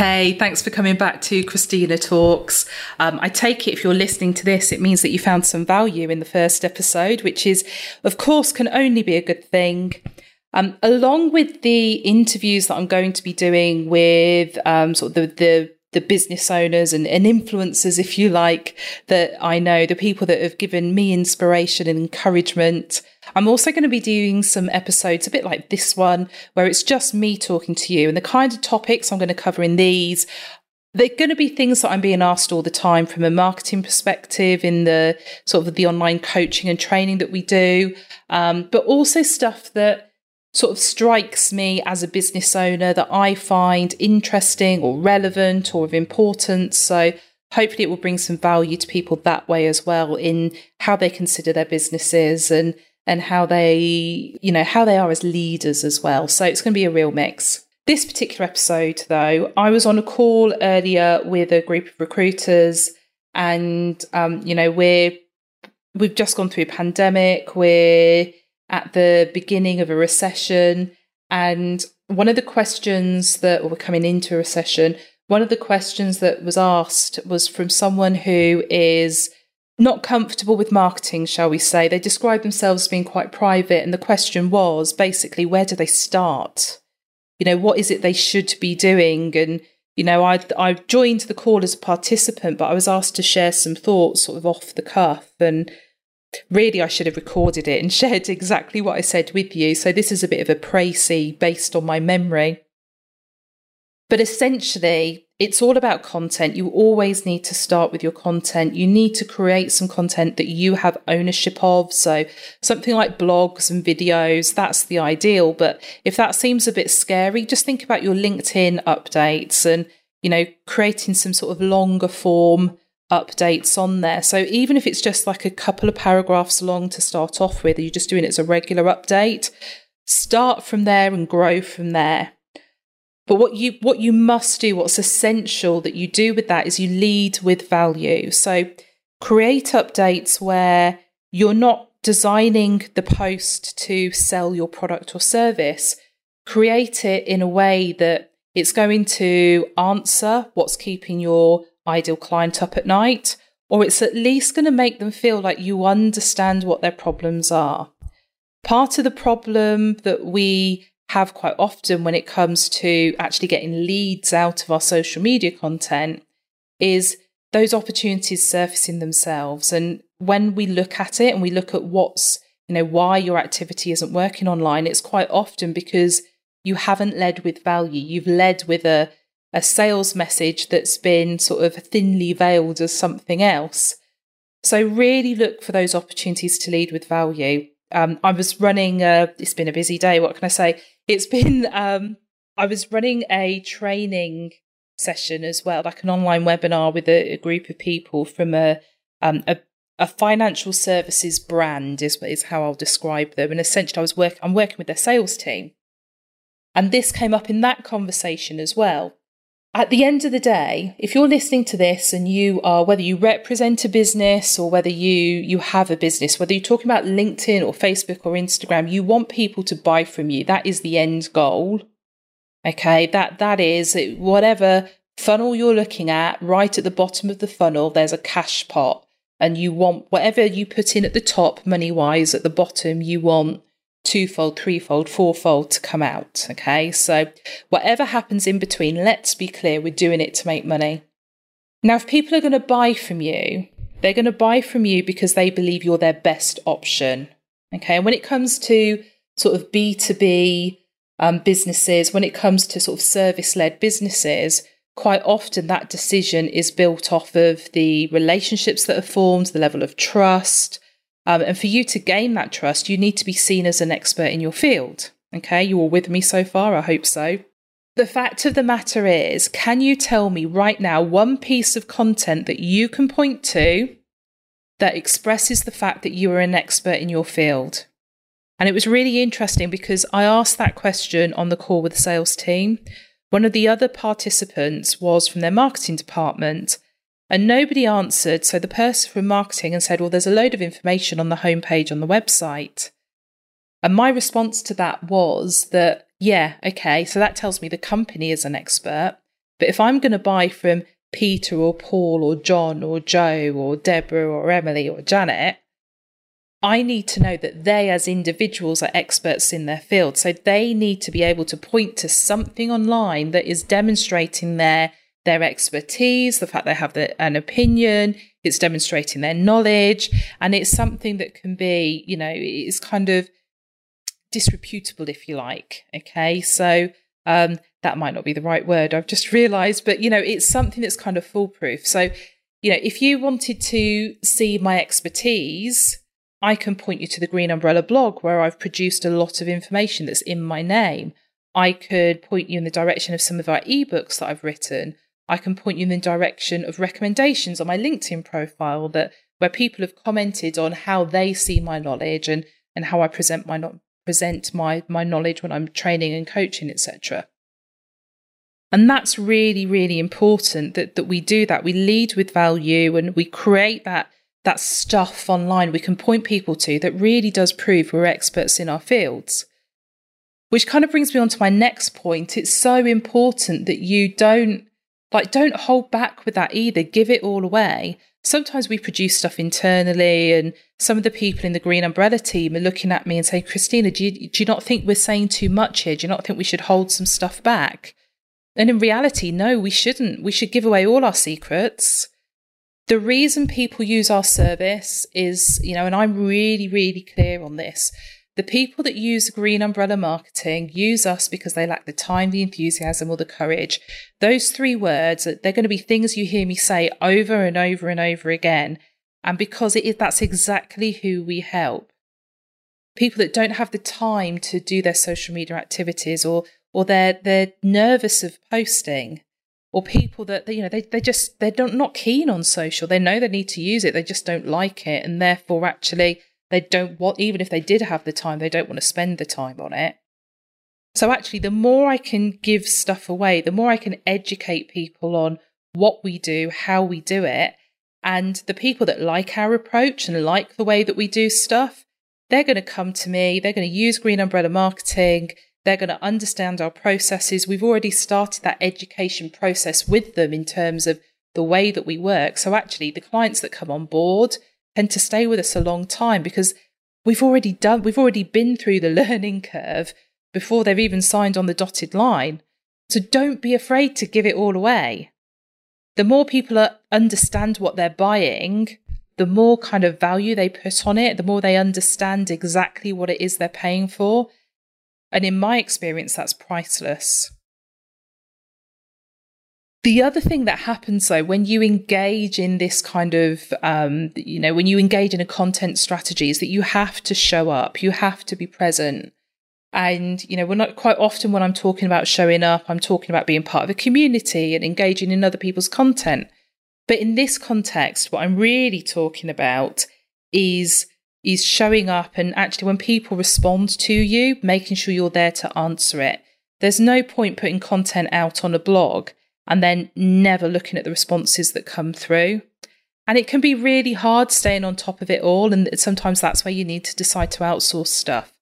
Hey, thanks for coming back to Christina Talks. I take it if you're listening to this, it means that you found some value in the first episode, which is, of course, can only be a good thing. Along with the interviews that I'm going to be doing with sort of the business owners and influencers, if you like, that I know, the people that have given me inspiration and encouragement. I'm also going to be doing some episodes a bit like this one, where it's just me talking to you, and the kind of topics I'm going to cover in these, they're going to be things that I'm being asked all the time from a marketing perspective in the sort of the online coaching and training that we do, but also stuff that sort of strikes me as a business owner that I find interesting or relevant or of importance. So hopefully it will bring some value to people that way as well, in how they consider their businesses and how they, you know, how they are as leaders as well. So it's going to be a real mix. This particular episode, though, I was on a call earlier with a group of recruiters, and you know, we've just gone through a pandemic. We're at the beginning of a recession, and one of the questions that we're coming into a recession. One of the questions that was asked was from someone who is not comfortable with marketing, shall we say. They describe themselves as being quite private. And the question was basically, where do they start? You know, what is it they should be doing? And, you know, I joined the call as a participant, but I was asked to share some thoughts sort of off the cuff. And really, I should have recorded it and shared exactly what I said with you. So this is a bit of a précis based on my memory. But essentially, it's all about content. You always need to start with your content. You need to create some content that you have ownership of. So something like blogs and videos, that's the ideal. But if that seems a bit scary, just think about your LinkedIn updates and, you know, creating some sort of longer form updates on there. So even if it's just like a couple of paragraphs long to start off with, you're just doing it as a regular update, start from there and grow from there. But what you must do, what's essential that you do with that is you lead with value. So create updates where you're not designing the post to sell your product or service. Create it in a way that it's going to answer what's keeping your ideal client up at night, or it's at least going to make them feel like you understand what their problems are. Part of the problem that we have quite often when it comes to actually getting leads out of our social media content is those opportunities surfacing themselves. And when we look at it and we look at what's, you know, why your activity isn't working online, it's quite often because you haven't led with value. You've led with a sales message that's been sort of thinly veiled as something else. So really look for those opportunities to lead with value. I was running, it's been a busy day, what can I say? It's been, I was running a training session as well, like an online webinar with a group of people from a financial services brand is how I'll describe them. And essentially I'm working with their sales team. And this came up in that conversation as well. At the end of the day, if you're listening to this and you are, whether you represent a business or whether you have a business, whether you're talking about LinkedIn or Facebook or Instagram, you want people to buy from you. That is the end goal. Okay, that is whatever funnel you're looking at, right at the bottom of the funnel, there's a cash pot, and you want whatever you put in at the top, money-wise, at the bottom, you want twofold, threefold, fourfold to come out. Okay, so whatever happens in between, let's be clear, we're doing it to make money. Now, if people are going to buy from you, they're going to buy from you because they believe you're their best option. Okay, and when it comes to sort of B2B businesses, when it comes to sort of service-led businesses, quite often that decision is built off of the relationships that are formed, the level of trust. And for you to gain that trust, you need to be seen as an expert in your field. Okay, you all with me so far? I hope so. The fact of the matter is, can you tell me right now one piece of content that you can point to that expresses the fact that you are an expert in your field? And it was really interesting because I asked that question on the call with the sales team. One of the other participants was from their marketing department. And nobody answered, so the person from marketing and said, well, there's a load of information on the homepage on the website. And my response to that was that, yeah, okay, so that tells me the company is an expert. But if I'm going to buy from Peter or Paul or John or Joe or Deborah or Emily or Janet, I need to know that they as individuals are experts in their field. So they need to be able to point to something online that is demonstrating their expertise, the fact they have an opinion, it's demonstrating their knowledge, and it's something that can be, you know, it's kind of disreputable, if you like. Okay, so that might not be the right word, I've just realized, but, you know, it's something that's kind of foolproof. So, you know, if you wanted to see my expertise, I can point you to the Green Umbrella blog, where I've produced a lot of information that's in my name. I could point you in the direction of some of our ebooks that I've written. I can point you in the direction of recommendations on my LinkedIn profile where people have commented on how they see my knowledge and how I present my knowledge when I'm training and coaching, etc. And that's really, really important that we do that. We lead with value and we create that stuff online we can point people to that really does prove we're experts in our fields. Which kind of brings me on to my next point. It's so important that you don't hold back with that either. Give it all away. Sometimes we produce stuff internally, and some of the people in the Green Umbrella team are looking at me and saying, Christina, do you not think we're saying too much here? Do you not think we should hold some stuff back? And in reality, no, we shouldn't. We should give away all our secrets. The reason people use our service is, you know, and I'm really, really clear on this, the people that use Green Umbrella Marketing use us because they lack the time, the enthusiasm, or the courage. Those three words, they're going to be things you hear me say over and over and over again. And because that's exactly who we help. People that don't have the time to do their social media activities, or they're nervous of posting, or people that, you know, they're not keen on social. They know they need to use it. They just don't like it. And therefore, actually, they don't want, even if they did have the time, they don't want to spend the time on it. So actually, the more I can give stuff away, the more I can educate people on what we do, how we do it. And the people that like our approach and like the way that we do stuff, they're going to come to me. They're going to use Green Umbrella Marketing. They're going to understand our processes. We've already started that education process with them in terms of the way that we work. So actually, the clients that come on board tend to stay with us a long time because we've already been through the learning curve before they've even signed on the dotted line. So don't be afraid to give it all away. The more people understand what they're buying, the more kind of value they put on it, the more they understand exactly what it is they're paying for. And in my experience, that's priceless. The other thing that happens, though, when you engage in this kind of, you know, when you engage in a content strategy is that you have to show up, you have to be present. And, you know, we're not quite often when I'm talking about showing up, I'm talking about being part of a community and engaging in other people's content. But in this context, what I'm really talking about is showing up and actually when people respond to you, making sure you're there to answer it. There's no point putting content out on a blog and then never looking at the responses that come through. And it can be really hard staying on top of it all. And sometimes that's where you need to decide to outsource stuff.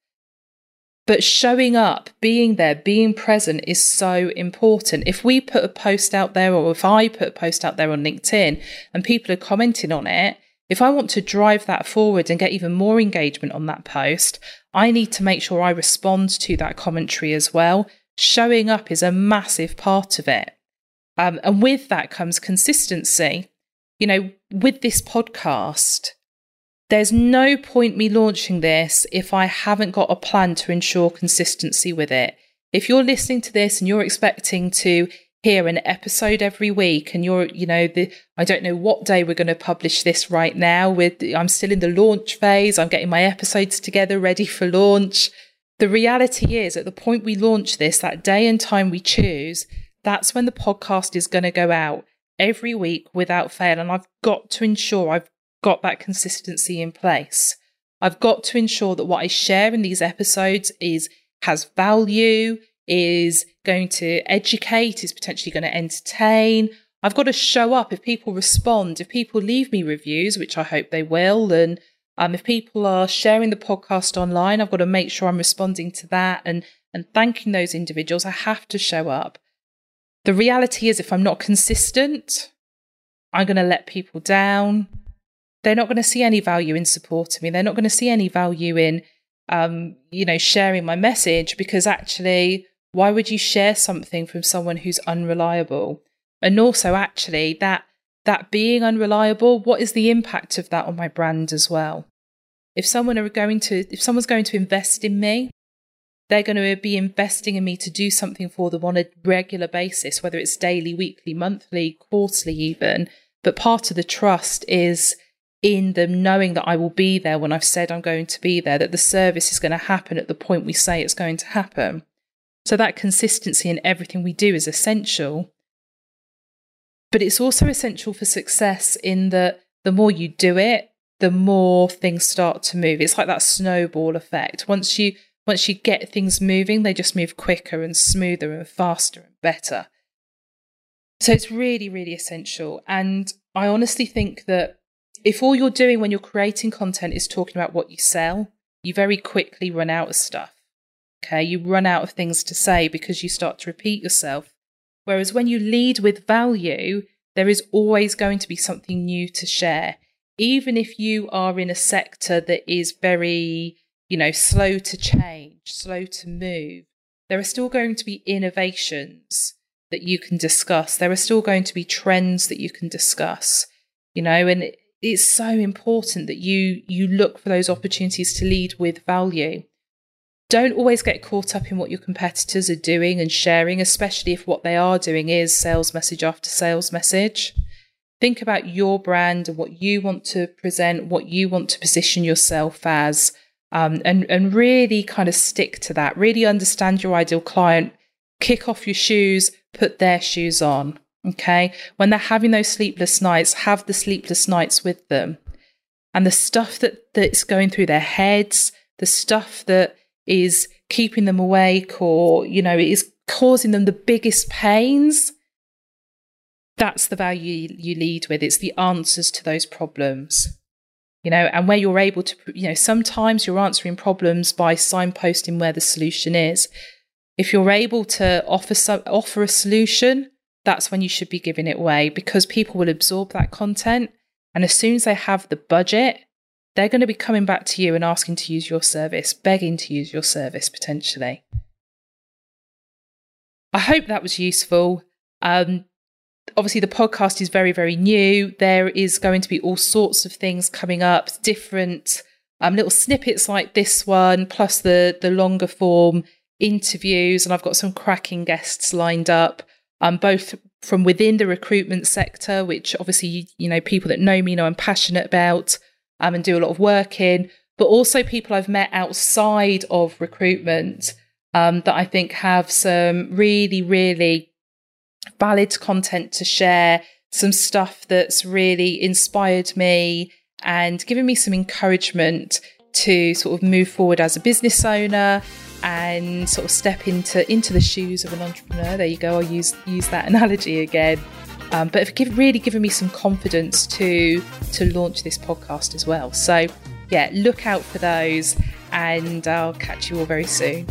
But showing up, being there, being present is so important. If we put a post out there, or if I put a post out there on LinkedIn and people are commenting on it, if I want to drive that forward and get even more engagement on that post, I need to make sure I respond to that commentary as well. Showing up is a massive part of it. And with that comes consistency. You know, with this podcast, there's no point me launching this if I haven't got a plan to ensure consistency with it. If you're listening to this and you're expecting to hear an episode every week, and you're, you know, I don't know what day we're going to publish this right now. I'm still in the launch phase. I'm getting my episodes together, ready for launch. The reality is, at the point we launch this, that day and time we choose, that's when the podcast is going to go out every week without fail. And I've got to ensure I've got that consistency in place. I've got to ensure that what I share in these episodes has value, is going to educate, is potentially going to entertain. I've got to show up. If people respond, if people leave me reviews, which I hope they will, and if people are sharing the podcast online, I've got to make sure I'm responding to that and thanking those individuals. I have to show up. The reality is, if I'm not consistent, I'm going to let people down. They're not going to see any value in supporting me. They're not going to see any value in, sharing my message, because actually, why would you share something from someone who's unreliable? And also, actually, that being unreliable, what is the impact of that on my brand as well? If someone's going to invest in me, they're going to be investing in me to do something for them on a regular basis, whether it's daily, weekly, monthly, quarterly even. But part of the trust is in them knowing that I will be there when I've said I'm going to be there, that the service is going to happen at the point we say it's going to happen. So that consistency in everything we do is essential. But it's also essential for success in that the more you do it, the more things start to move. It's like that snowball effect. Once you get things moving, they just move quicker and smoother and faster and better. So it's really, really essential. And I honestly think that if all you're doing when you're creating content is talking about what you sell, you very quickly run out of stuff. Okay, you run out of things to say because you start to repeat yourself. Whereas when you lead with value, there is always going to be something new to share. Even if you are in a sector that is very, slow to change, slow to move, there are still going to be innovations that you can discuss. There are still going to be trends that you can discuss, and it's so important that you look for those opportunities to lead with value. Don't always get caught up in what your competitors are doing and sharing, especially if what they are doing is sales message after sales message. Think about your brand and what you want to present, what you want to position yourself as, and really kind of stick to that. Really understand your ideal client, kick off your shoes, put their shoes on. Okay. When they're having those sleepless nights, have the sleepless nights with them. And the stuff that's going through their heads, the stuff that is keeping them awake or, it is causing them the biggest pains, that's the value you lead with. It's the answers to those problems, and where you're able to, sometimes you're answering problems by signposting where the solution is. If you're able to offer a solution, that's when you should be giving it away, because people will absorb that content. And as soon as they have the budget, they're going to be coming back to you and asking to use your service, begging to use your service potentially. I hope that was useful. Obviously, the podcast is very, very new. There is going to be all sorts of things coming up, different little snippets like this one, plus the longer form interviews. And I've got some cracking guests lined up, both from within the recruitment sector, which obviously, people that know me know I'm passionate about and do a lot of work in, but also people I've met outside of recruitment that I think have some really, really valid content to share, some stuff that's really inspired me and given me some encouragement to sort of move forward as a business owner and sort of step into the shoes of an entrepreneur. There you go. I'll use that analogy again. But it's really given me some confidence to launch this podcast as well. So yeah, look out for those and I'll catch you all very soon.